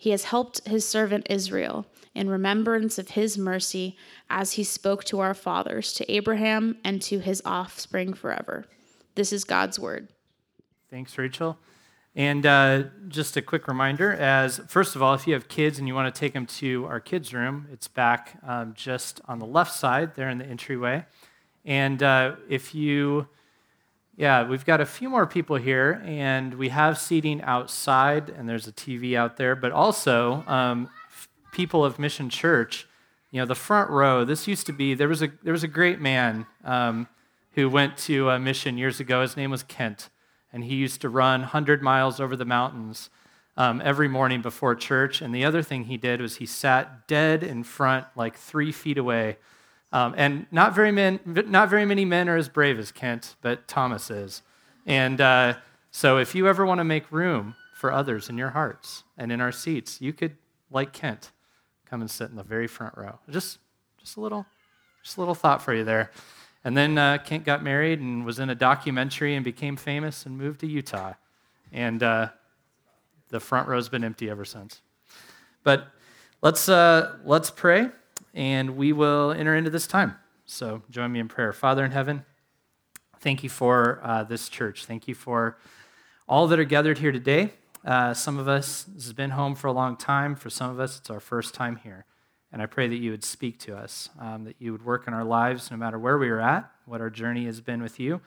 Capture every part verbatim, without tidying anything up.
He has helped his servant Israel in remembrance of his mercy as he spoke to our fathers, to Abraham and to his offspring forever." This is God's word. Thanks, Rachel. And uh, just a quick reminder, as first of all, if you have kids and you want to take them to our kids' room, it's back um, just on the left side there in the entryway. And uh, if you... Yeah, we've got a few more people here, and we have seating outside, and there's a T V out there, but also um, people of Mission Church, you know, the front row, this used to be, there was a there was a great man um, who went to a mission years ago. His name was Kent, and he used to run one hundred miles over the mountains um, every morning before church, and the other thing he did was he sat dead in front, like three feet away. Um, and not very men, not very many men are as brave as Kent, but Thomas is. And uh, so if you ever want to make room for others in your hearts and in our seats, you could, like Kent, come and sit in the very front row. Just just a little just a little thought for you there. And then uh, Kent got married and was in a documentary and became famous and moved to Utah. And uh, the front row's been empty ever since. But let's uh, let's pray. And we will enter into this time. So join me in prayer. Father in heaven, thank you for uh, this church. Thank you for all that are gathered here today. Uh, some of us, this has been home for a long time. For some of us, it's our first time here. And I pray that you would speak to us, um, that you would work in our lives no matter where we are at, what our journey has been with you,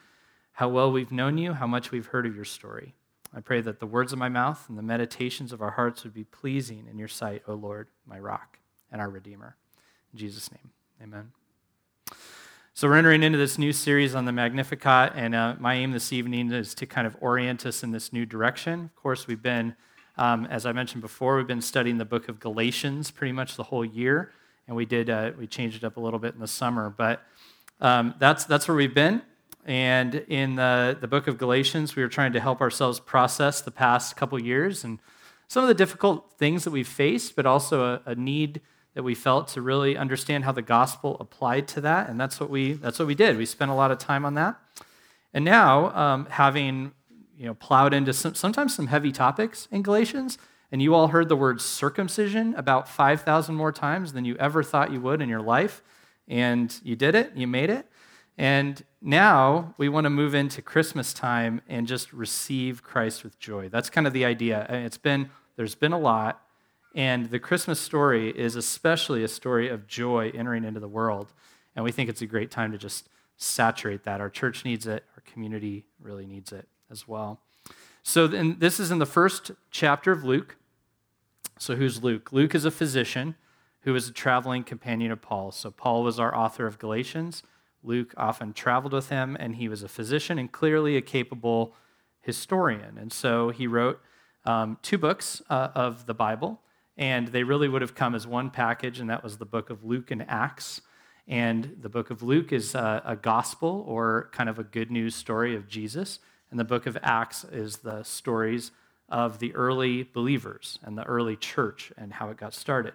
how well we've known you, how much we've heard of your story. I pray that the words of my mouth and the meditations of our hearts would be pleasing in your sight, O Lord, my rock and our Redeemer. In Jesus' name, amen. So we're entering into this new series on the Magnificat, and uh, my aim this evening is to kind of orient us in this new direction. Of course, we've been, um, as I mentioned before, we've been studying the book of Galatians pretty much the whole year, and we did uh, we changed it up a little bit in the summer, but um, that's that's where we've been. And in the the book of Galatians, we were trying to help ourselves process the past couple years and some of the difficult things that we've faced, but also a, a need that we felt to really understand how the gospel applied to that, and that's what we that's what we did. We spent a lot of time on that, and now um, having you know plowed into some, sometimes some heavy topics in Galatians, and you all heard the word circumcision about five thousand more times than you ever thought you would in your life, and you did it, you made it, and now we want to move into Christmas time and just receive Christ with joy. That's kind of the idea. It's been there's been a lot. And the Christmas story is especially a story of joy entering into the world. And we think it's a great time to just saturate that. Our church needs it. Our community really needs it as well. So then this is in the first chapter of Luke. So who's Luke? Luke is a physician who was a traveling companion of Paul. So Paul was our author of Galatians. Luke often traveled with him, and he was a physician and clearly a capable historian. And so he wrote um, two books uh, of the Bible. And they really would have come as one package, and that was the book of Luke and Acts. And the book of Luke is a, a gospel or kind of a good news story of Jesus. And the book of Acts is the stories of the early believers and the early church and how it got started.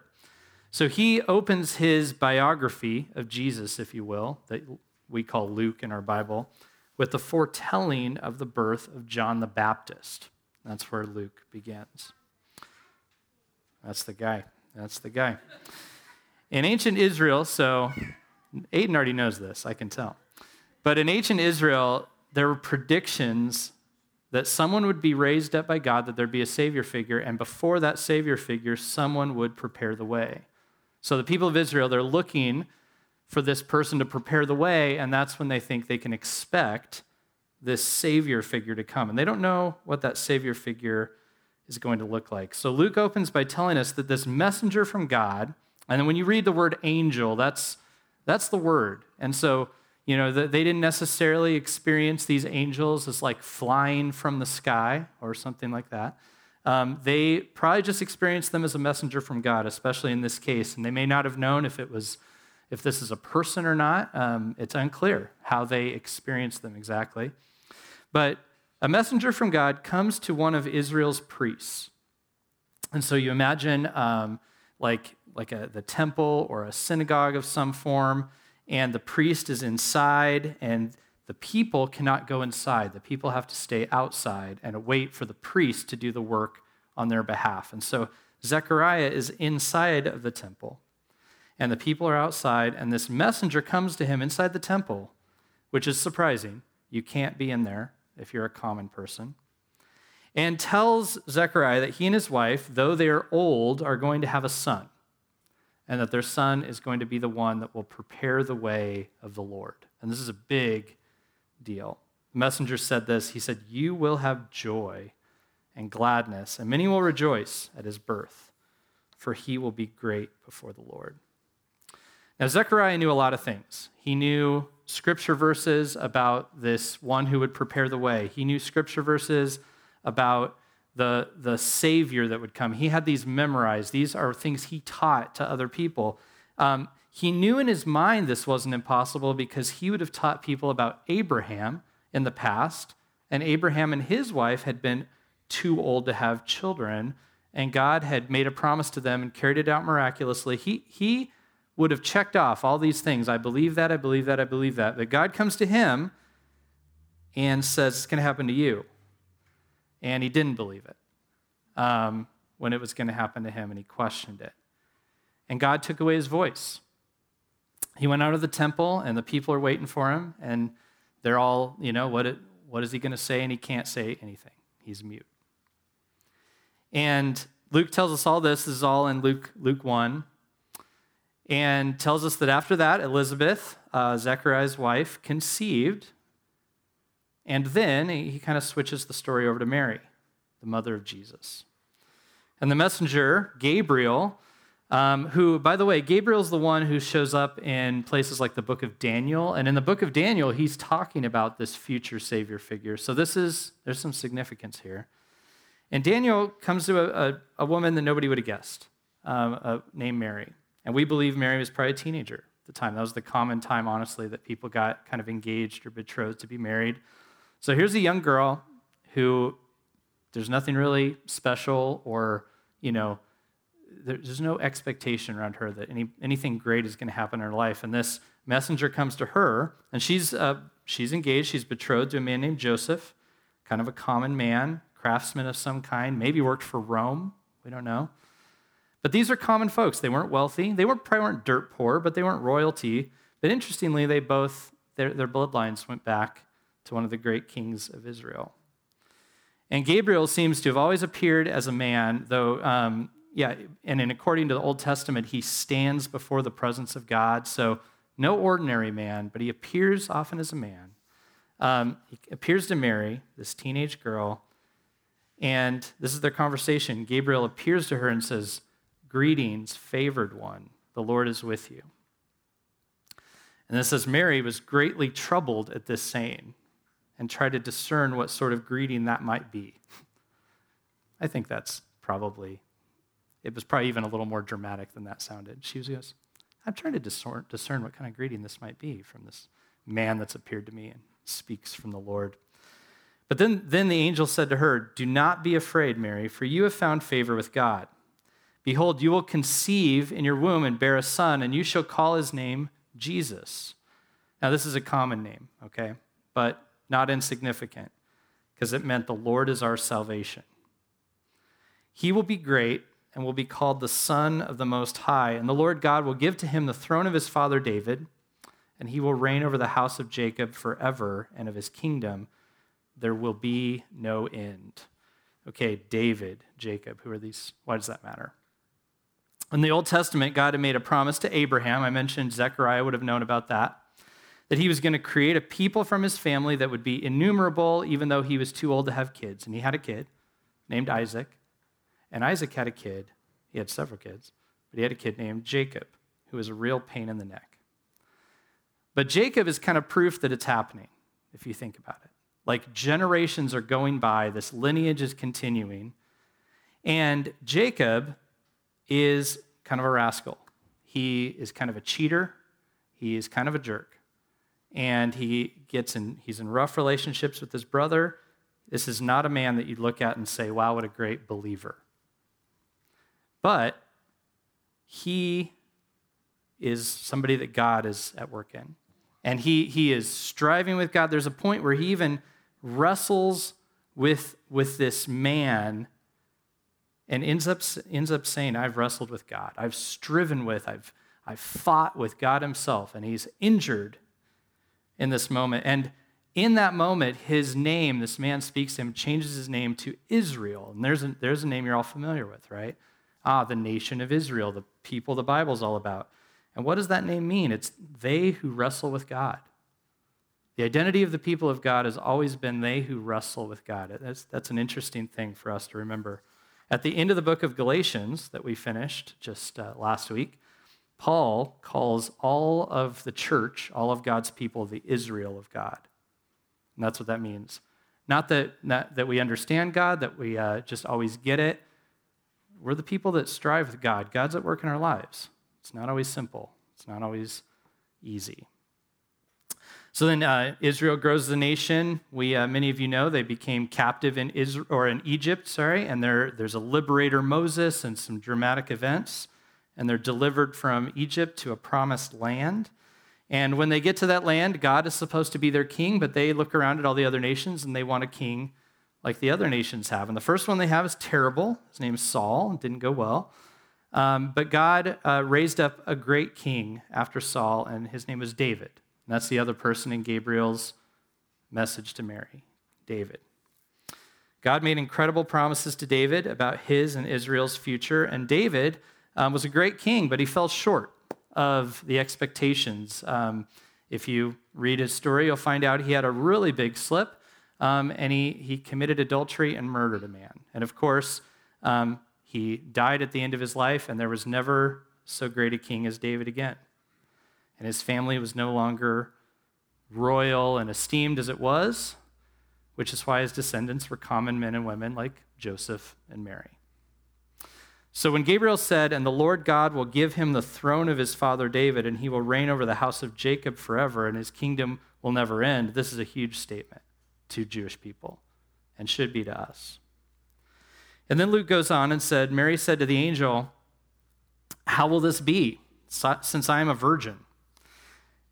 So he opens his biography of Jesus, if you will, that we call Luke in our Bible, with the foretelling of the birth of John the Baptist. That's where Luke begins. That's the guy. That's the guy. In ancient Israel, so Aidan already knows this, I can tell. But in ancient Israel, there were predictions that someone would be raised up by God, that there'd be a savior figure, and before that savior figure, someone would prepare the way. So the people of Israel, they're looking for this person to prepare the way, and that's when they think they can expect this savior figure to come. And they don't know what that savior figure is going to look like. So Luke opens by telling us that this messenger from God, and then when you read the word angel, that's that's the word. And so, you know, they didn't necessarily experience these angels as like flying from the sky or something like that. Um, they probably just experienced them as a messenger from God, especially in this case. And they may not have known if it was, if this is a person or not. Um, it's unclear how they experienced them exactly. But a messenger from God comes to one of Israel's priests. And so you imagine um, like, like a, the temple or a synagogue of some form, and the priest is inside, and the people cannot go inside. The people have to stay outside and await for the priest to do the work on their behalf. And so Zechariah is inside of the temple, and the people are outside, and this messenger comes to him inside the temple, which is surprising. You can't be in there if you're a common person, and tells Zechariah that he and his wife, though they are old, are going to have a son, and that their son is going to be the one that will prepare the way of the Lord. And this is a big deal. The messenger said this. He said, "You will have joy and gladness, and many will rejoice at his birth, for he will be great before the Lord." Now, Zechariah knew a lot of things. He knew scripture verses about this one who would prepare the way. He knew scripture verses about the, the Savior that would come. He had these memorized. These are things he taught to other people. Um, he knew in his mind this wasn't impossible because he would have taught people about Abraham in the past, and Abraham and his wife had been too old to have children, and God had made a promise to them and carried it out miraculously. He, he would have checked off all these things. I believe that, I believe that, I believe that. But God comes to him and says, it's going to happen to you. And he didn't believe it um, when it was going to happen to him, and he questioned it. And God took away his voice. He went out of the temple, and the people are waiting for him, and they're all, you know, what? It, what is he going to say? And he can't say anything. He's mute. And Luke tells us all this. This is all in Luke, Luke one. And tells us that after that, Elizabeth, uh, Zechariah's wife, conceived. And then he kind of switches the story over to Mary, the mother of Jesus. And the messenger, Gabriel, um, who, by the way, Gabriel's the one who shows up in places like the book of Daniel. And in the book of Daniel, he's talking about this future savior figure. So this is, there's some significance here. And Daniel comes to a, a, a woman that nobody would have guessed, um, uh, named Mary. And we believe Mary was probably a teenager at the time. That was the common time, honestly, that people got kind of engaged or betrothed to be married. So here's a young girl who there's nothing really special or, you know, there's no expectation around her that any anything great is going to happen in her life. And this messenger comes to her, and she's uh, she's engaged. She's betrothed to a man named Joseph, kind of a common man, craftsman of some kind, maybe worked for Rome. We don't know. But these are common folks. They weren't wealthy. They weren't probably weren't dirt poor, but they weren't royalty. But interestingly, they both, their, their bloodlines went back to one of the great kings of Israel. And Gabriel seems to have always appeared as a man, though, um, yeah, and in according to the Old Testament, he stands before the presence of God. So no ordinary man, but he appears often as a man. Um, he appears to Mary, this teenage girl, and this is their conversation. Gabriel appears to her and says, "Greetings, favored one, the Lord is with you." And this says, Mary was greatly troubled at this saying and tried to discern what sort of greeting that might be. I think that's probably, it was probably even a little more dramatic than that sounded. She goes, I'm trying to discern, discern what kind of greeting this might be from this man that's appeared to me and speaks from the Lord. But then, then the angel said to her, "Do not be afraid, Mary, for you have found favor with God. Behold, you will conceive in your womb and bear a son, and you shall call his name Jesus. Now, this is a common name, okay, but not insignificant, because it meant the Lord is our salvation. He will be great and will be called the Son of the Most High, and the Lord God will give to him the throne of his father David, and he will reign over the house of Jacob forever, and of his kingdom there will be no end. Okay, David, Jacob, who are these? Why does that matter? In the Old Testament, God had made a promise to Abraham. I mentioned Zechariah would have known about that, that he was going to create a people from his family that would be innumerable, even though he was too old to have kids. And he had a kid named Isaac. And Isaac had a kid. He had several kids. But he had a kid named Jacob, who was a real pain in the neck. But Jacob is kind of proof that it's happening, if you think about it. Like, generations are going by. This lineage is continuing. And Jacob is kind of a rascal. He is kind of a cheater. He is kind of a jerk. And he gets in, he's in rough relationships with his brother. This is not a man that you'd look at and say, wow, what a great believer. But he is somebody that God is at work in. And he he is striving with God. There's a point where he even wrestles with, with this man and ends up ends up saying, I've wrestled with God. I've striven with, I've I've fought with God himself. And he's injured in this moment. And in that moment, his name, this man speaks to him, changes his name to Israel. And there's a, there's a name you're all familiar with, right? Ah, the nation of Israel, the people the Bible's all about. And what does that name mean? It's they who wrestle with God. The identity of the people of God has always been they who wrestle with God. That's, that's an interesting thing for us to remember. At the end of the book of Galatians that we finished just uh, last week, Paul calls all of the church, all of God's people, the Israel of God. And that's what that means. Not that not that we understand God, that we uh, just always get it. We're the people that strive with God. God's at work in our lives. It's not always simple. It's not always easy. So then uh, Israel grows as a nation. We, uh, many of you know, they became captive in Israel, or in Egypt, sorry, and there, there's a liberator Moses and some dramatic events. And they're delivered from Egypt to a promised land. And when they get to that land, God is supposed to be their king, but they look around at all the other nations, and they want a king like the other nations have. And the first one they have is terrible. His name is Saul. It didn't go well. Um, but God uh, raised up a great king after Saul, and his name was David. And that's the other person in Gabriel's message to Mary, David. God made incredible promises to David about his and Israel's future, and David Um, was a great king, but he fell short of the expectations. Um, if you read his story, you'll find out he had a really big slip, um, and he, he committed adultery and murdered a man. And of course, um, he died at the end of his life, and there was never so great a king as David again. And his family was no longer royal and esteemed as it was, which is why his descendants were common men and women like Joseph and Mary. So when Gabriel said, and the Lord God will give him the throne of his father David, and he will reign over the house of Jacob forever, and his kingdom will never end, this is a huge statement to Jewish people and should be to us. And then Luke goes on and said, Mary said to the angel, how will this be, since I am a virgin?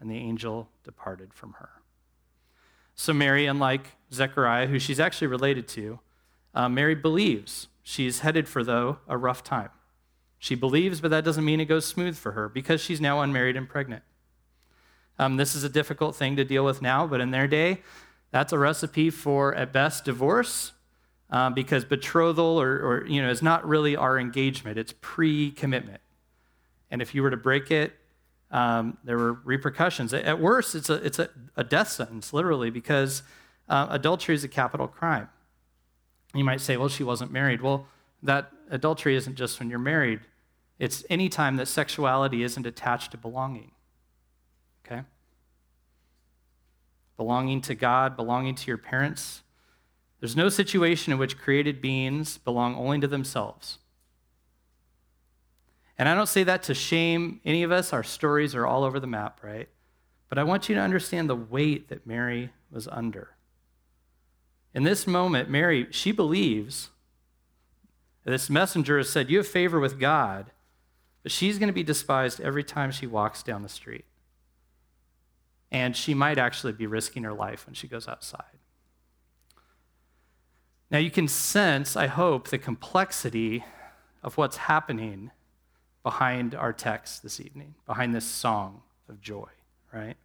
And the angel departed from her. So Mary, unlike Zechariah, who she's actually related to, uh, Mary believes. She's headed for, though, a rough time. She believes, but that doesn't mean it goes smooth for her because she's now unmarried and pregnant. Um, this is a difficult thing to deal with now, but in their day, that's a recipe for, at best, divorce uh, because betrothal or, or, you know, is not really our engagement. It's pre-commitment. And if you were to break it, um, there were repercussions. At worst, it's a, it's a, a death sentence, literally, because uh, adultery is a capital crime. You might say, well, she wasn't married. Well, that adultery isn't just when you're married. It's any time that sexuality isn't attached to belonging, okay? Belonging to God, belonging to your parents. There's no situation in which created beings belong only to themselves. And I don't say that to shame any of us. Our stories are all over the map, right? But I want you to understand the weight that Mary was under. In this moment, Mary, she believes. This messenger has said, you have favor with God, but she's going to be despised every time she walks down the street. And she might actually be risking her life when she goes outside. Now you can sense, I hope, the complexity of what's happening behind our text this evening, behind this song of joy, right?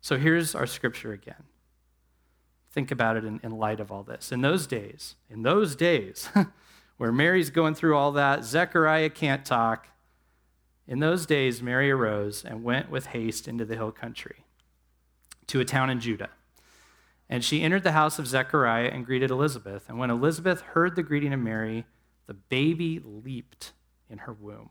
So here's our scripture again. Think about it in, in light of all this. In those days, in those days, where Mary's going through all that, Zechariah can't talk. In those days, Mary arose and went with haste into the hill country to a town in Judah. And she entered the house of Zechariah and greeted Elizabeth. And when Elizabeth heard the greeting of Mary, the baby leaped in her womb.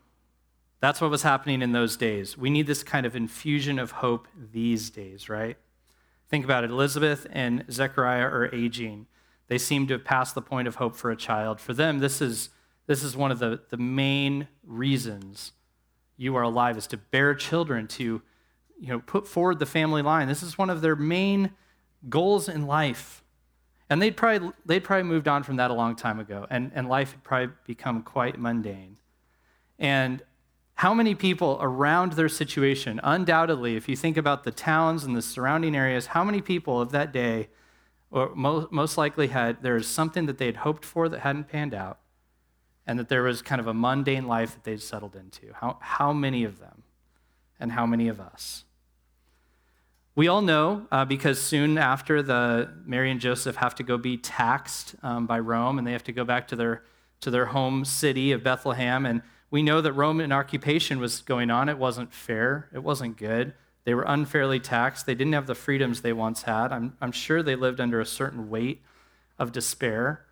that's what was happening in those days. We need this kind of infusion of hope these days, right? Think about it. Elizabeth and Zechariah are aging. They seem to have passed the point of hope for a child. For them, this is this is one of the, the main reasons you are alive, is to bear children, to you know, put forward the family line. This is one of their main goals in life. And they'd probably, they'd probably moved on from that a long time ago, and, and life had probably become quite mundane. And how many people around their situation, undoubtedly, if you think about the towns and the surrounding areas, how many people of that day or mo- most likely had, there was something that they had hoped for that hadn't panned out, and that there was kind of a mundane life that they'd settled into? How, how many of them, and how many of us? We all know, uh, because soon after the Mary and Joseph have to go be taxed um, by Rome, and they have to go back to their to their home city of Bethlehem. And we know that Roman occupation was going on. It wasn't fair. It wasn't good. They were unfairly taxed. They didn't have the freedoms they once had. I'm I'm sure they lived under a certain weight of despair.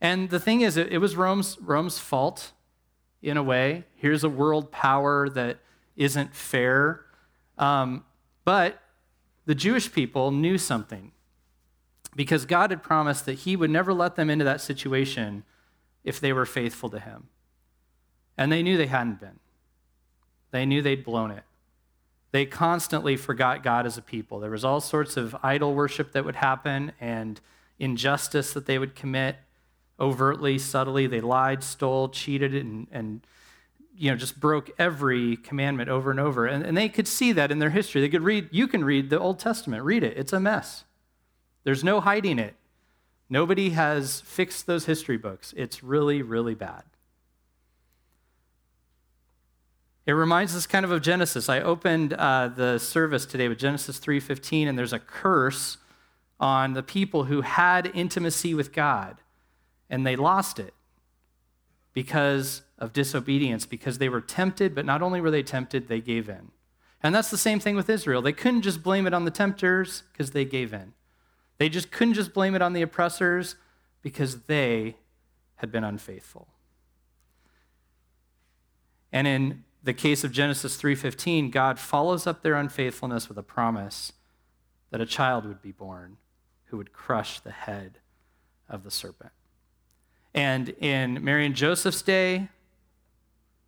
And the thing is, it, it was Rome's Rome's fault, in a way. Here's a world power that isn't fair. Um, but the Jewish people knew something, because God had promised that he would never let them into that situation if they were faithful to him. And they knew they hadn't been. They knew they'd blown it. They constantly forgot God as a people. There was all sorts of idol worship that would happen and injustice that they would commit overtly, subtly. They lied, stole, cheated, and, and you know, just broke every commandment over and over. And, and they could see that in their history. They could read, you can read the Old Testament, read it. It's a mess. There's no hiding it. Nobody has fixed those history books. It's really, really bad. It reminds us kind of of Genesis. I opened uh, the service today with Genesis three fifteen, and there's a curse on the people who had intimacy with God, and they lost it because of disobedience, because they were tempted, but not only were they tempted, they gave in. And that's the same thing with Israel. They couldn't just blame it on the tempters because they gave in. They just couldn't just blame it on the oppressors because they had been unfaithful. And in the case of Genesis three fifteen, God follows up their unfaithfulness with a promise that a child would be born who would crush the head of the serpent. And in Mary and Joseph's day,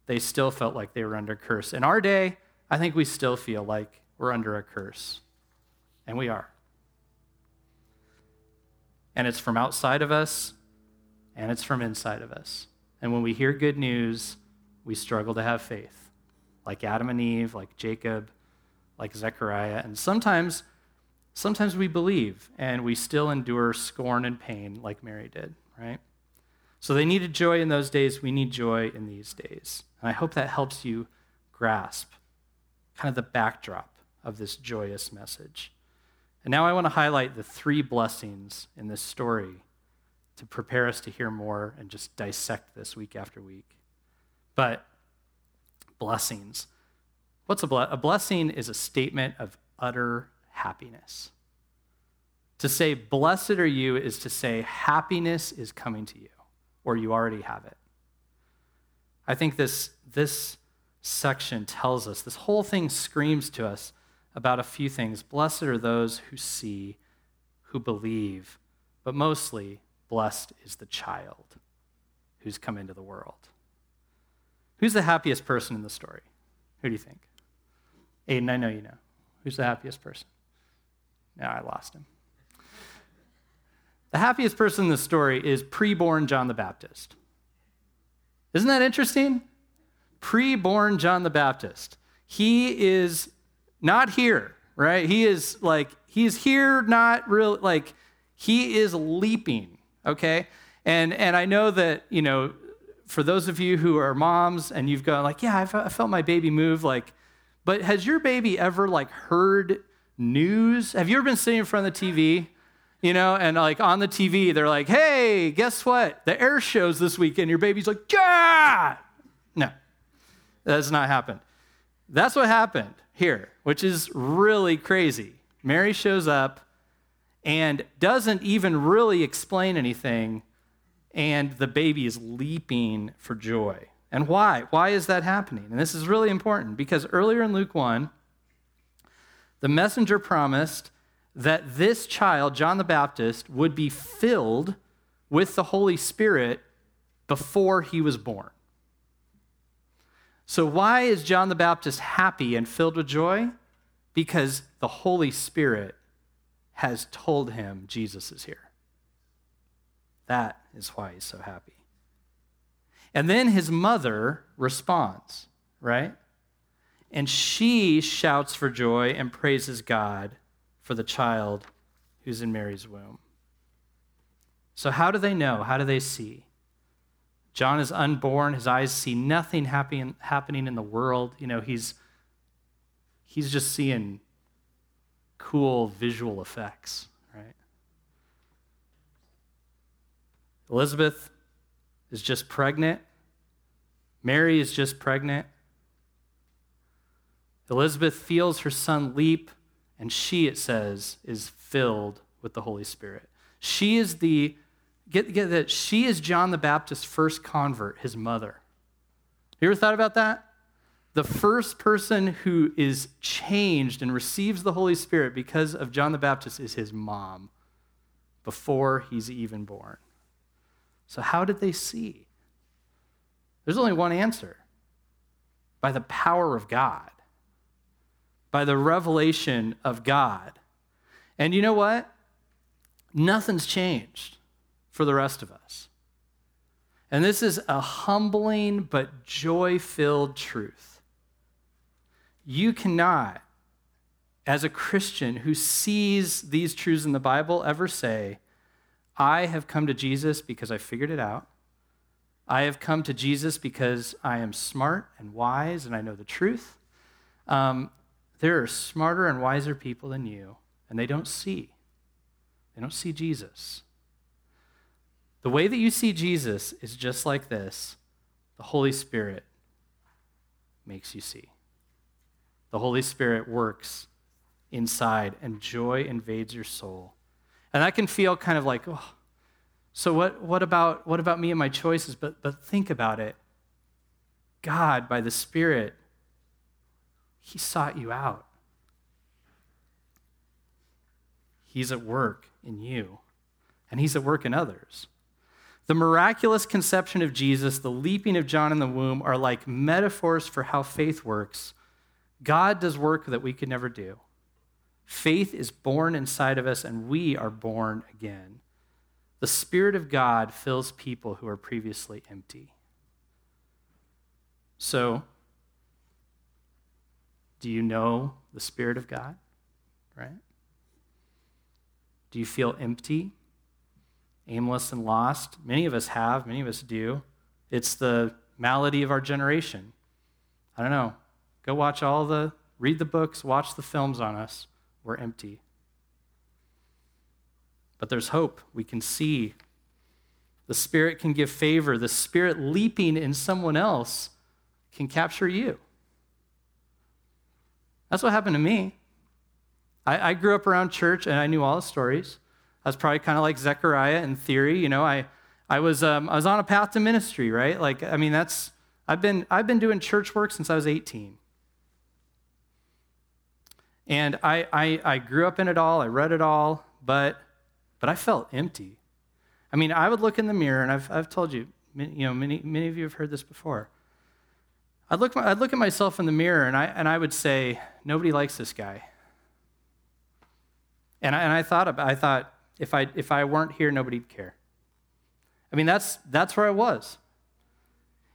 they still felt like they were under a curse. In our day, I think we still feel like we're under a curse, and we are. And it's from outside of us, and it's from inside of us. And when we hear good news, we struggle to have faith, like Adam and Eve, like Jacob, like Zechariah. And sometimes, sometimes we believe, and we still endure scorn and pain like Mary did, right? So they needed joy in those days. We need joy in these days. And I hope that helps you grasp kind of the backdrop of this joyous message. And now I want to highlight the three blessings in this story to prepare us to hear more and just dissect this week after week. But blessings. What's a blessing? A blessing is a statement of utter happiness. To say, blessed are you, is to say, happiness is coming to you, or you already have it. I think this, this section tells us, this whole thing screams to us about a few things. Blessed are those who see, who believe, but mostly, blessed is the child who's come into the world. Who's the happiest person in the story? Who do you think? Aidan, I know you know. Who's the happiest person? No, I lost him. The happiest person in the story is pre-born John the Baptist. Isn't that interesting? Pre-born John the Baptist. He is not here, right? He is like, he's here, not really, like, he is leaping, okay? And and I know that, you know, for those of you who are moms and you've gone like, yeah, I felt my baby move, like, but has your baby ever, like, heard news? Have you ever been sitting in front of the T V? You know, and like on the T V, they're like, hey, guess what? The air show's this weekend. Your baby's like, yeah! No, that has not happened. That's what happened here, which is really crazy. Mary shows up and doesn't even really explain anything, and the baby is leaping for joy. And why? Why is that happening? And this is really important, because earlier in Luke one, the messenger promised that this child, John the Baptist, would be filled with the Holy Spirit before he was born. So why is John the Baptist happy and filled with joy? Because the Holy Spirit has told him Jesus is here. That is why he's so happy. And then his mother responds, right? And she shouts for joy and praises God for the child who's in Mary's womb. So how do they know? How do they see? John is unborn. His eyes see nothing happen, happening in the world. You know, he's he's just seeing cool visual effects, right? Elizabeth is just pregnant. Mary is just pregnant. Elizabeth feels her son leap. And she, it says, is filled with the Holy Spirit. She is the, get, get that, she is John the Baptist's first convert, his mother. You ever thought about that? The first person who is changed and receives the Holy Spirit because of John the Baptist is his mom before he's even born. So how did they see? There's only one answer. By the power of God. By the revelation of God. And you know what? Nothing's changed for the rest of us. And this is a humbling but joy-filled truth. You cannot, as a Christian who sees these truths in the Bible, ever say, I have come to Jesus because I figured it out. I have come to Jesus because I am smart and wise and I know the truth. Um, There are smarter and wiser people than you, and they don't see. They don't see Jesus. The way that you see Jesus is just like this. The Holy Spirit makes you see. The Holy Spirit works inside, and joy invades your soul. And that can feel kind of like, oh, so what, what about what about me and my choices? But but think about it. God, by the Spirit, He sought you out. He's at work in you, and he's at work in others. The miraculous conception of Jesus, the leaping of John in the womb, are like metaphors for how faith works. God does work that we could never do. Faith is born inside of us, and we are born again. The Spirit of God fills people who are previously empty. So, do you know the Spirit of God, right? Do you feel empty? aimless and lost. Many of us have, many of us do. It's the malady of our generation. I don't know. Go watch all the, read the books, watch the films on us. We're empty. But there's hope. We can see. The Spirit can give favor. The Spirit leaping in someone else can capture you. That's what happened to me. I, I grew up around church, and I knew all the stories. I was probably kind of like Zechariah in theory. You know, I, I was um, I was on a path to ministry, right? Like, I mean, that's I've been I've been doing church work since I was eighteen. And I I, I grew up in it all. I read it all, but but I felt empty. I mean, I would look in the mirror, and I've I've told you, you know, many many of you have heard this before. I'd look I'd look at myself in the mirror, and I and I would say, nobody likes this guy. And I, and I thought about, I thought if I if I weren't here, nobody'd care. I mean, that's that's where I was.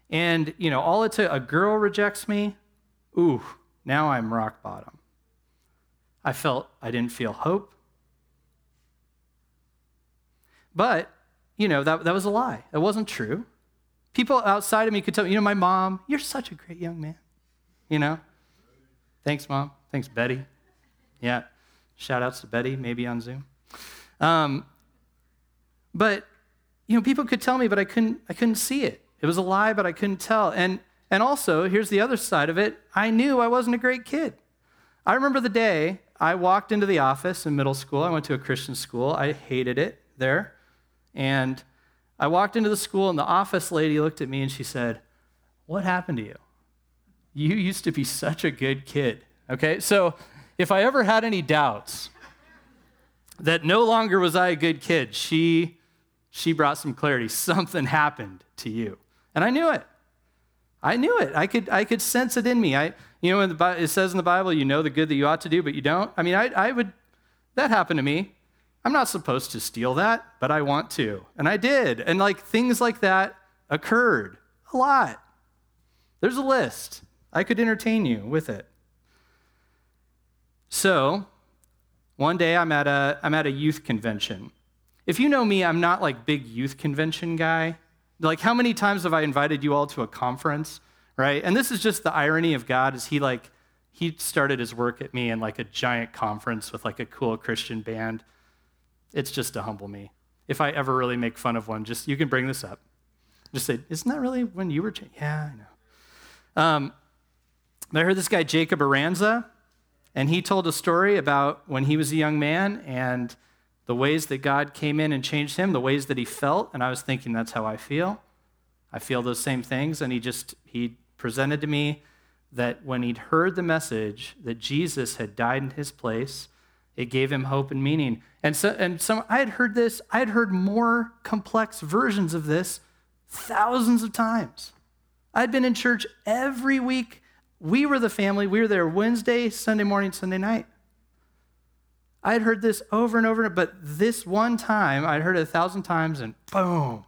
And you know, all it took, a girl rejects me. Ooh, now I'm rock bottom. I felt I didn't feel hope. But you know, that that was a lie. It wasn't true. People outside of me could tell me, you know, my mom, you're such a great young man. You know, thanks, Mom. Thanks, Betty. Yeah. Shout outs to Betty, maybe on Zoom. Um, but, you know, people could tell me, but I couldn't I couldn't see it. It was a lie, but I couldn't tell. And and also, here's the other side of it. I knew I wasn't a great kid. I remember the day I walked into the office in middle school. I went to a Christian school. I hated it there. And I walked into the school, and the office lady looked at me, and she said, "What happened to you? You used to be such a good kid." Okay, so if I ever had any doubts that no longer was I a good kid, she she brought some clarity. Something happened to you. And I knew it. I knew it. I could I could sense it in me. I you know in the, it says in the Bible, you know the good that you ought to do, but you don't. I mean, I I would that happened to me. I'm not supposed to steal that, but I want to. And I did. And like things like that occurred a lot. There's a list. I could entertain you with it. So, one day I'm at a I'm at a youth convention. If you know me, I'm not like big youth convention guy. Like how many times have I invited you all to a conference, right? And this is just the irony of God is he like he started his work at me in like a giant conference with like a cool Christian band. It's just to humble me. If I ever really make fun of one, just you can bring this up. Just say, isn't that really when you were? Ch-? Yeah, I know. Um, but I heard this guy Jacob Aranza. And he told a story about when he was a young man and the ways that God came in and changed him, the ways that he felt. And I was thinking, that's how I feel. I feel those same things. And he just, he presented to me that when he'd heard the message that Jesus had died in his place, it gave him hope and meaning. And so, and so I had heard this, I had heard more complex versions of this thousands of times. I'd been in church every week. We were the family. We were there Wednesday, Sunday morning, Sunday night. I had heard this over and over, but this one time, I'd heard it a thousand times, and boom.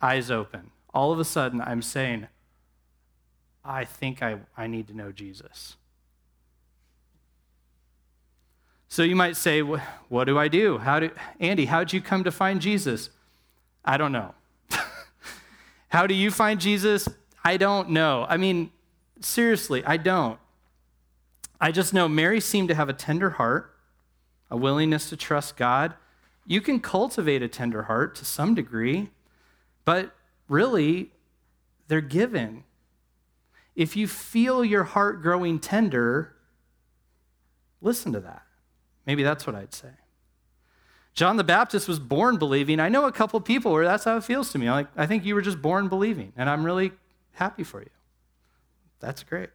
Eyes open. All of a sudden, I'm saying, I think I, I need to know Jesus. So you might say, what do I do? How do Andy, how did you come to find Jesus? I don't know. How do you find Jesus? I don't know. I mean, seriously, I don't. I just know Mary seemed to have a tender heart, a willingness to trust God. You can cultivate a tender heart to some degree, but really, they're given. If you feel your heart growing tender, listen to that. Maybe that's what I'd say. John the Baptist was born believing. I know a couple people where that's how it feels to me. Like, I think you were just born believing, and I'm really happy for you. That's great.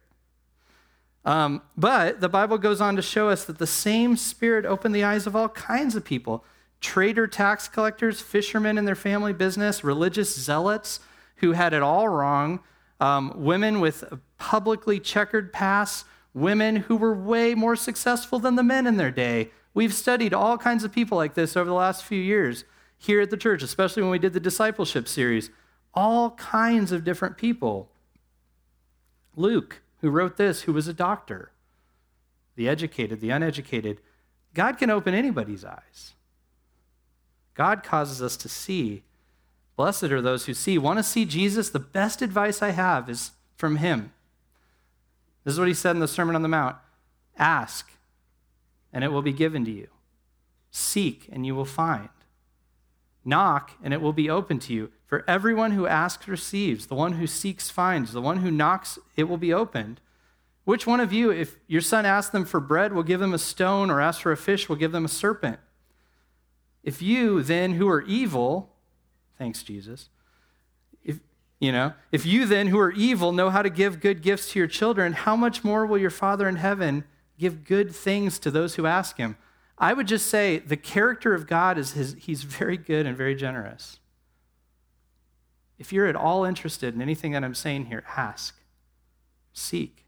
Um, but the Bible goes on to show us that the same Spirit opened the eyes of all kinds of people, trader tax collectors, fishermen in their family business, religious zealots who had it all wrong, um, women with a publicly checkered past, women who were way more successful than the men in their day. We've studied all kinds of people like this over the last few years here at the church, especially when we did the discipleship series. All kinds of different people. Luke, who wrote this, who was a doctor, the educated, the uneducated. God can open anybody's eyes. God causes us to see. Blessed are those who see. Want to see Jesus? The best advice I have is from him. This is what he said in the Sermon on the Mount. Ask, and it will be given to you. Seek, and you will find. Knock, and it will be open to you. For everyone who asks receives. The one who seeks finds. The one who knocks, it will be opened. Which one of you, if your son asks them for bread, will give them a stone, or asks for a fish, will give them a serpent? If you then, who are evil... Thanks, Jesus. If you know, if you then who are evil know how to give good gifts to your children, how much more will your Father in heaven give good things to those who ask him? I would just say the character of God is his, he's very good and very generous. If you're at all interested in anything that I'm saying here, ask, seek.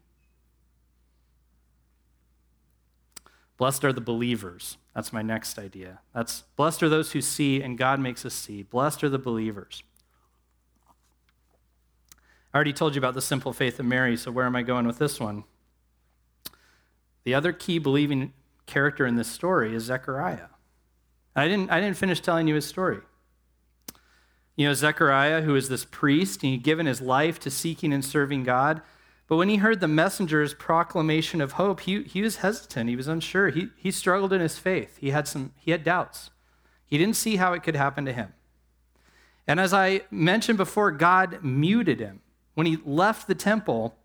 Blessed are the believers. That's my next idea. That's blessed are those who see, and God makes us see. Blessed are the believers. I already told you about the simple faith of Mary, so where am I going with this one? The other key believing character in this story is Zechariah. I didn't, I didn't finish telling you his story. You know, Zechariah, who is this priest, and he'd given his life to seeking and serving God. But when he heard the messenger's proclamation of hope, he, he was hesitant. He was unsure. He, he struggled in his faith. He had some, he had doubts. He didn't see how it could happen to him. And as I mentioned before, God muted him. When he left the temple,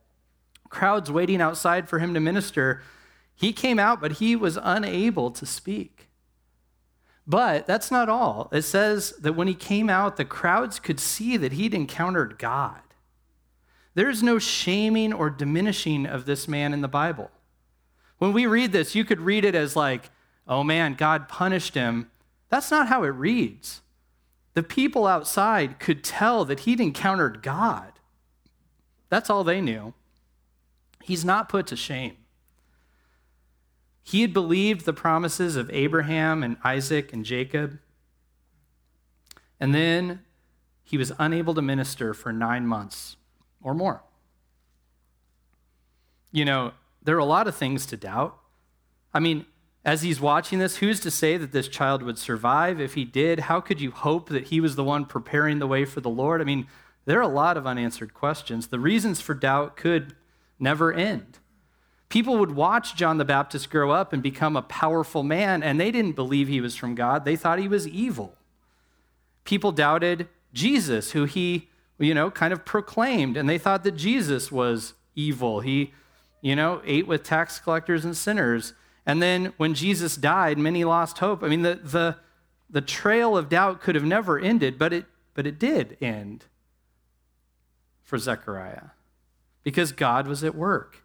crowds waiting outside for him to minister, he came out, but he was unable to speak. But that's not all. It says that when he came out, the crowds could see that he'd encountered God. There's no shaming or diminishing of this man in the Bible. When we read this, you could read it as like, oh man, God punished him. That's not how it reads. The people outside could tell that he'd encountered God. That's all they knew. He's not put to shame. He had believed the promises of Abraham and Isaac and Jacob. And then he was unable to minister for nine months. Or more. You know, there are a lot of things to doubt. I mean, as he's watching this, who's to say that this child would survive? If he did, how could you hope that he was the one preparing the way for the Lord? I mean, there are a lot of unanswered questions. The reasons for doubt could never end. People would watch John the Baptist grow up and become a powerful man, and they didn't believe he was from God. They thought he was evil. People doubted Jesus, who he you know, kind of proclaimed, and they thought that Jesus was evil. He, you know, ate with tax collectors and sinners. And then when Jesus died, many lost hope. I mean, the the the trail of doubt could have never ended, but it but it did end for Zechariah because God was at work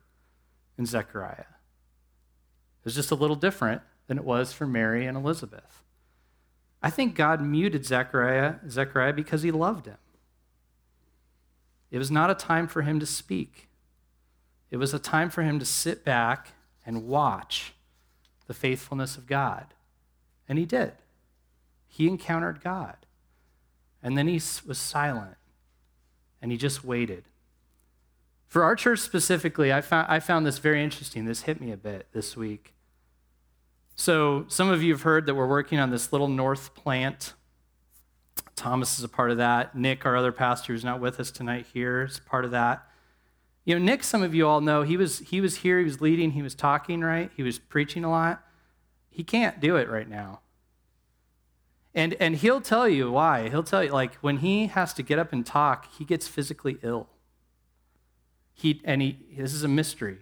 in Zechariah. It was just a little different than it was for Mary and Elizabeth. I think God muted Zechariah, Zechariah because he loved him. It was not a time for him to speak. It was a time for him to sit back and watch the faithfulness of God. And he did. He encountered God. And then he was silent. And he just waited. For our church specifically, I found, I found this very interesting. This hit me a bit this week. So some of you have heard that we're working on this little north plant. Thomas is a part of that. Nick, our other pastor, who's not with us tonight here, is part of that. You know, Nick, some of you all know, he was he was here, he was leading, he was talking, right? He was preaching a lot. He can't do it right now. And and he'll tell you why. He'll tell you, like, when he has to get up and talk, he gets physically ill. He and he this is a mystery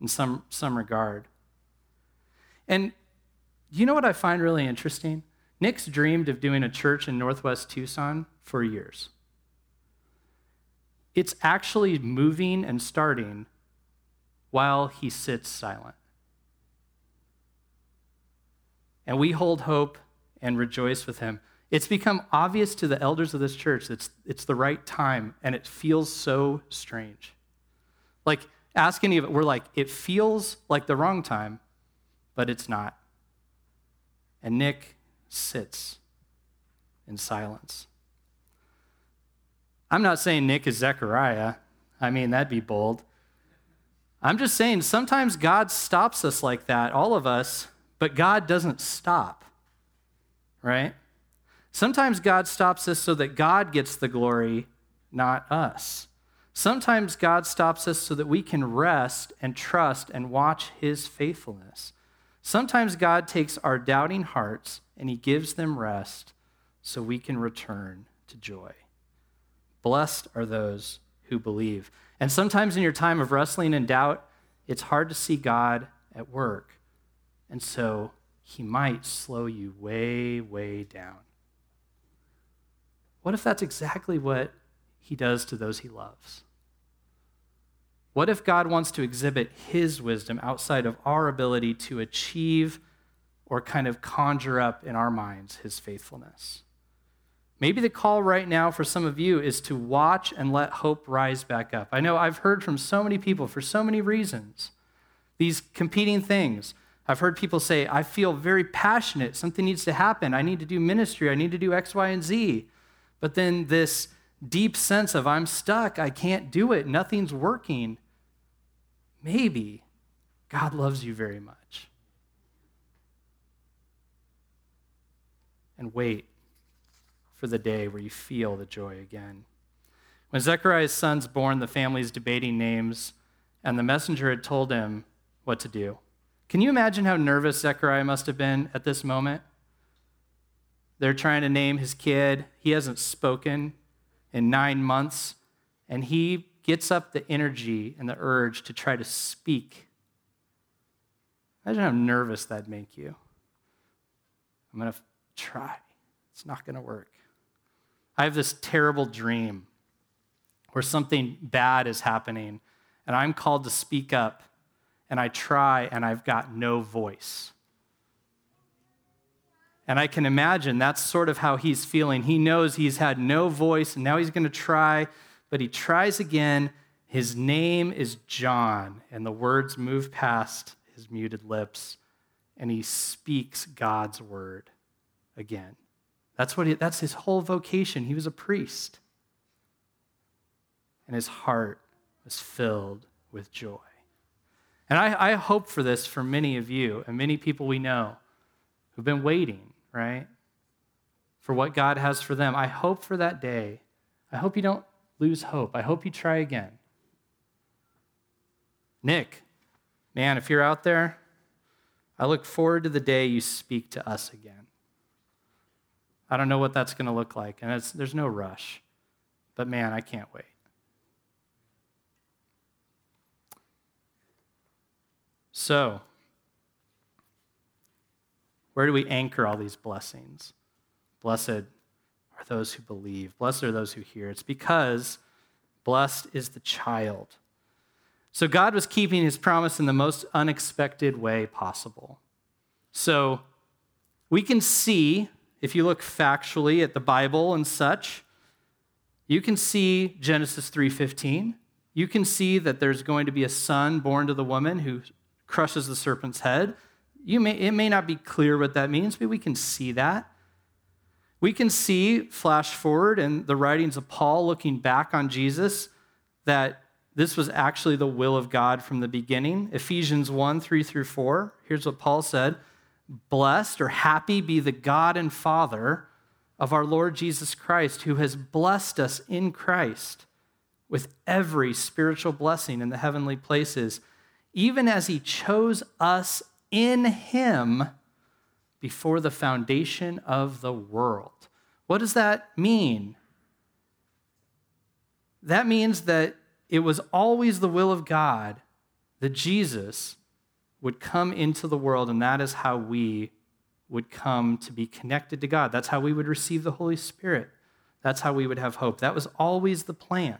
in some some regard. And you know what I find really interesting? Nick's dreamed of doing a church in Northwest Tucson for years. It's actually moving and starting while he sits silent. And we hold hope and rejoice with him. It's become obvious to the elders of this church that it's, it's the right time, and it feels so strange. Like, ask any of it, we're like, it feels like the wrong time, but it's not. And Nick sits in silence. I'm not saying Nick is Zechariah. I mean, that'd be bold. I'm just saying sometimes God stops us like that, all of us, but God doesn't stop, right? Sometimes God stops us so that God gets the glory, not us. Sometimes God stops us so that we can rest and trust and watch his faithfulness. Sometimes God takes our doubting hearts and he gives them rest so we can return to joy. Blessed are those who believe. And sometimes in your time of wrestling and doubt, it's hard to see God at work. And so he might slow you way, way down. What if that's exactly what he does to those he loves? What if God wants to exhibit his wisdom outside of our ability to achieve or kind of conjure up in our minds his faithfulness? Maybe the call right now for some of you is to watch and let hope rise back up. I know I've heard from so many people for so many reasons, these competing things. I've heard people say, I feel very passionate. Something needs to happen. I need to do ministry. I need to do X, Y, and Z. But then this deep sense of I'm stuck, I can't do it, nothing's working. Maybe God loves you very much. And wait for the day where you feel the joy again. When Zechariah's son's born, the family's debating names, and the messenger had told him what to do. Can you imagine how nervous Zechariah must have been at this moment? They're trying to name his kid. He hasn't spoken in nine months, and he gets up the energy and the urge to try to speak. Imagine how nervous that'd make you. I'm going to try. It's not going to work. I have this terrible dream where something bad is happening, and I'm called to speak up, and I try, and I've got no voice. And I can imagine that's sort of how he's feeling. He knows he's had no voice, and now he's going to try, but he tries again. His name is John, and the words move past his muted lips, and he speaks God's word again. That's what he, that's his whole vocation. He was a priest. And his heart was filled with joy. And I, I hope for this for many of you and many people we know who've been waiting, right, for what God has for them. I hope for that day. I hope you don't lose hope. I hope you try again. Nick, man, if you're out there, I look forward to the day you speak to us again. I don't know what that's going to look like, and it's, there's no rush. But man, I can't wait. So, where do we anchor all these blessings? Blessed are those who believe. Blessed are those who hear. It's because blessed is the child. So God was keeping his promise in the most unexpected way possible. So we can see, if you look factually at the Bible and such, you can see Genesis three fifteen. You can see that there's going to be a son born to the woman who crushes the serpent's head. You may, it may not be clear what that means, but we can see that. We can see, flash forward, in the writings of Paul looking back on Jesus, that this was actually the will of God from the beginning. Ephesians one, three through four, here's what Paul said, "Blessed or happy be the God and Father of our Lord Jesus Christ, who has blessed us in Christ with every spiritual blessing in the heavenly places, even as he chose us in him before the foundation of the world." What does that mean? That means that it was always the will of God that Jesus would come into the world, and that is how we would come to be connected to God. That's how we would receive the Holy Spirit. That's how we would have hope. That was always the plan.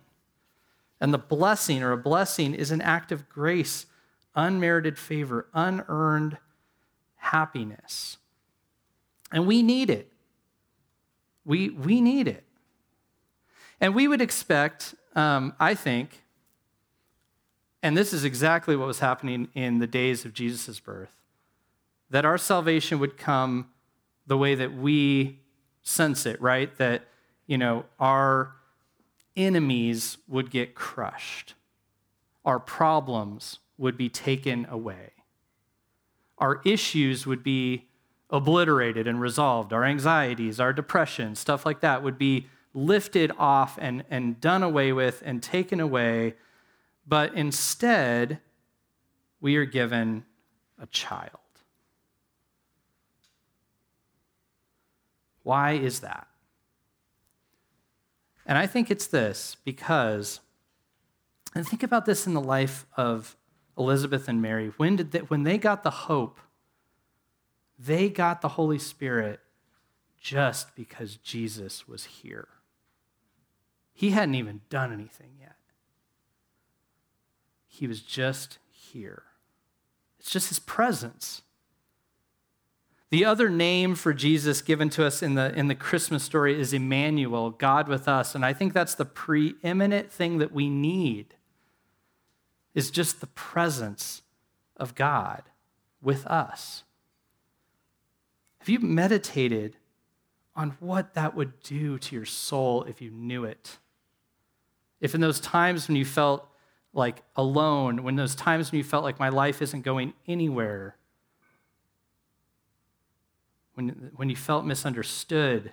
And the blessing, or a blessing, is an act of grace, unmerited favor, unearned happiness. And we need it. We we need it. And we would expect, um, I think, and this is exactly what was happening in the days of Jesus' birth, that our salvation would come the way that we sense it, right? That, you know, our enemies would get crushed. Our problems would be taken away. Our issues would be obliterated and resolved. Our anxieties, our depression, stuff like that would be lifted off and, and done away with and taken away. But instead, we are given a child. Why is that? And I think it's this, because, and think about this in the life of Elizabeth and Mary. When did they, when they got the hope, they got the Holy Spirit just because Jesus was here. He hadn't even done anything yet. He was just here. It's just his presence. The other name for Jesus given to us in the, in the Christmas story is Emmanuel, God with us. And I think that's the preeminent thing that we need, is just the presence of God with us. Have you meditated on what that would do to your soul if you knew it? If in those times when you felt like alone, when those times when you felt like my life isn't going anywhere, When, when you felt misunderstood,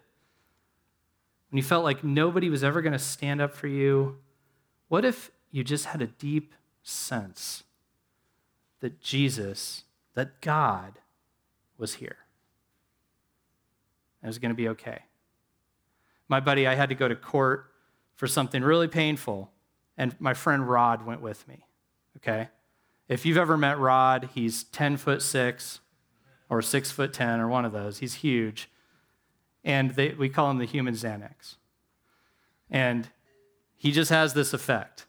when you felt like nobody was ever going to stand up for you, what if you just had a deep sense that Jesus, that God was here? And it was going to be okay. My buddy, I had to go to court for something really painful, and my friend Rod went with me, okay? If you've ever met Rod, he's ten foot six, or six foot ten, or one of those. He's huge. And they, we call him the human Xanax. And he just has this effect.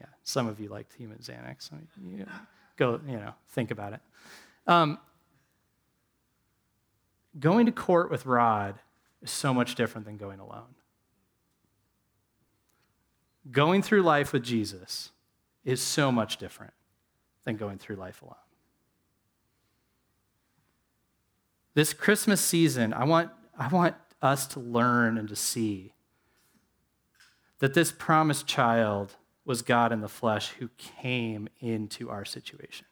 Yeah, some of you liked human Xanax. I mean, you know, go, you know, think about it. Um, going to court with Rod is so much different than going alone. Going through life with Jesus is so much different than going through life alone. This Christmas season, I want, I want us to learn and to see that this promised child was God in the flesh, who came into our situation,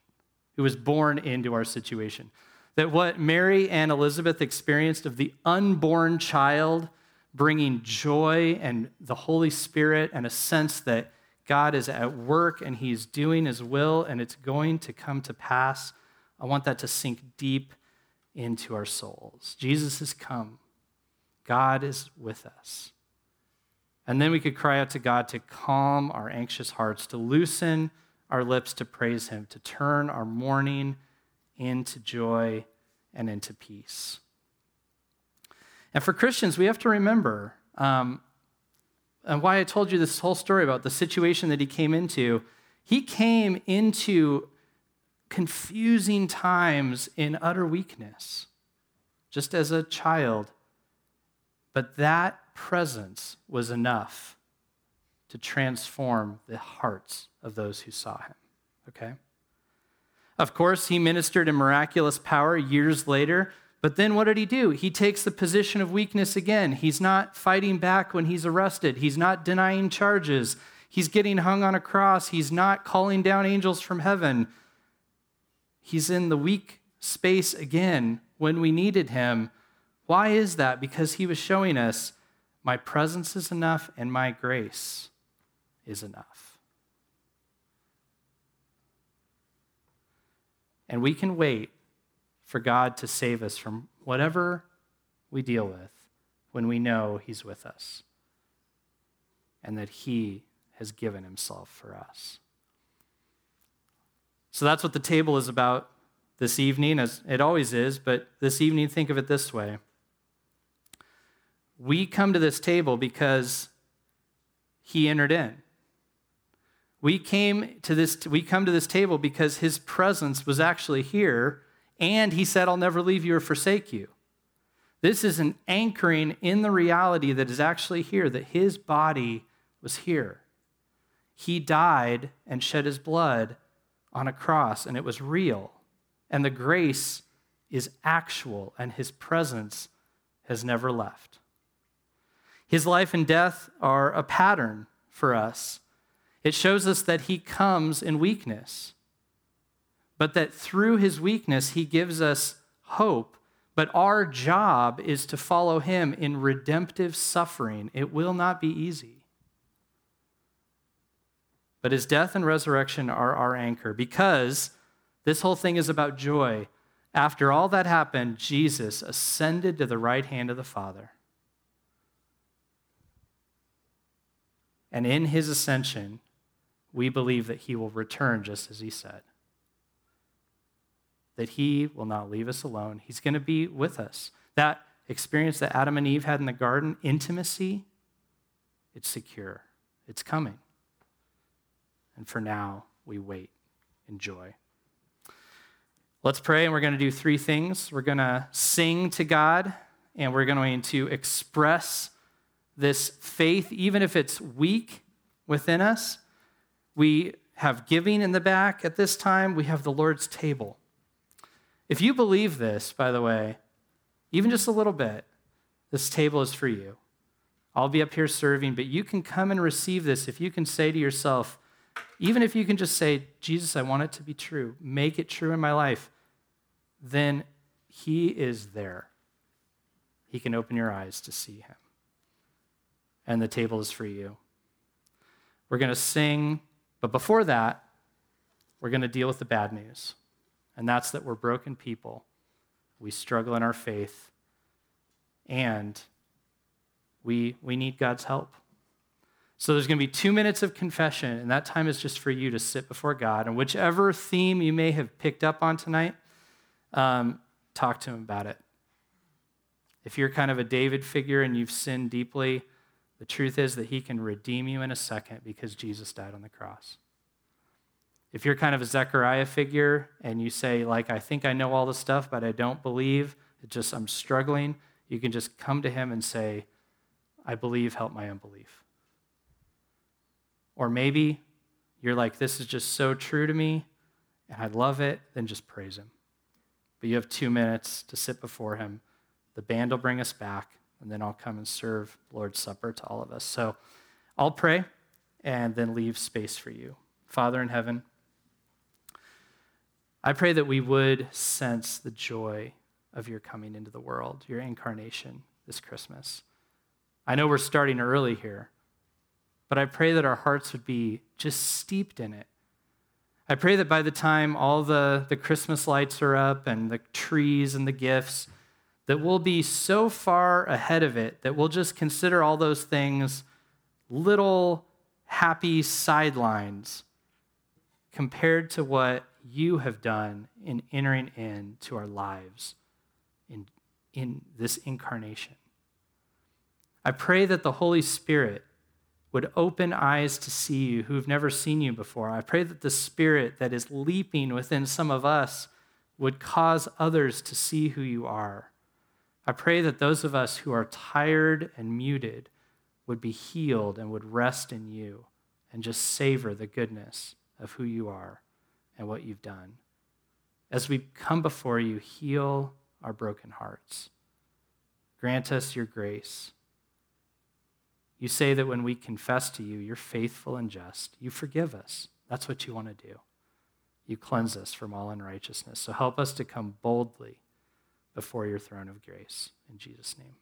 who was born into our situation. That what Mary and Elizabeth experienced of the unborn child bringing joy and the Holy Spirit and a sense that God is at work and he's doing his will and it's going to come to pass, I want that to sink deep into our souls. Jesus has come. God is with us. And then we could cry out to God to calm our anxious hearts, to loosen our lips to praise him, to turn our mourning into joy and into peace. And for Christians, we have to remember, um, and why I told you this whole story about the situation that he came into. He came into confusing times in utter weakness, just as a child. But that presence was enough to transform the hearts of those who saw him, okay? Of course, he ministered in miraculous power years later, but then what did he do? He takes the position of weakness again. He's not fighting back when he's arrested. He's not denying charges. He's getting hung on a cross. He's not calling down angels from heaven. He's in the weak space again when we needed him. Why is that? Because he was showing us, my presence is enough and my grace is enough. And we can wait for God to save us from whatever we deal with when we know he's with us and that he has given himself for us. So that's what the table is about this evening, as it always is, but this evening, think of it this way. We come to this table because he entered in. We came to this, we come to this table because his presence was actually here, and he said, I'll never leave you or forsake you. This is an anchoring in the reality that is actually here, that his body was here. He died and shed his blood on a cross, and it was real, and the grace is actual, and his presence has never left. His life and death are a pattern for us. It shows us that he comes in weakness, but that through his weakness, he gives us hope. But our job is to follow him in redemptive suffering. It will not be easy. But his death and resurrection are our anchor, because this whole thing is about joy. After all that happened, Jesus ascended to the right hand of the Father. And in his ascension, we believe that he will return just as he said. That he will not leave us alone. He's going to be with us. That experience that Adam and Eve had in the garden, intimacy, it's secure. It's coming. And for now, we wait in joy. Let's pray, and we're going to do three things. We're going to sing to God, and we're going to express this faith, even if it's weak within us. We have giving in the back at this time. We have the Lord's table. If you believe this, by the way, even just a little bit, this table is for you. I'll be up here serving, but you can come and receive this if you can say to yourself, even if you can just say, Jesus, I want it to be true. Make it true in my life. Then he is there. He can open your eyes to see him. And the table is for you. We're going to sing, but before that, we're going to deal with the bad news. And that's that we're broken people. We struggle in our faith. And we we need God's help. So there's going to be two minutes of confession, and that time is just for you to sit before God. And whichever theme you may have picked up on tonight, um, talk to him about it. If you're kind of a David figure and you've sinned deeply, the truth is that he can redeem you in a second because Jesus died on the cross. If you're kind of a Zechariah figure and you say, like, I think I know all this stuff, but I don't believe, it just I'm struggling, you can just come to him and say, I believe, help my unbelief. Or maybe you're like, this is just so true to me, and I love it, then just praise him. But you have two minutes to sit before him. The band will bring us back, and then I'll come and serve Lord's Supper to all of us. So I'll pray and then leave space for you. Father in heaven, I pray that we would sense the joy of your coming into the world, your incarnation this Christmas. I know we're starting early here, but I pray that our hearts would be just steeped in it. I pray that by the time all the, the Christmas lights are up and the trees and the gifts, that we'll be so far ahead of it that we'll just consider all those things little happy sidelines compared to what you have done in entering into our lives in, in this incarnation. I pray that the Holy Spirit would open eyes to see you who've never seen you before. I pray that the Spirit that is leaping within some of us would cause others to see who you are. I pray that those of us who are tired and muted would be healed and would rest in you and just savor the goodness of who you are and what you've done. As we come before you, heal our broken hearts. Grant us your grace. You say that when we confess to you, you're faithful and just. You forgive us. That's what you want to do. You cleanse us from all unrighteousness. So help us to come boldly before your throne of grace. In Jesus' name.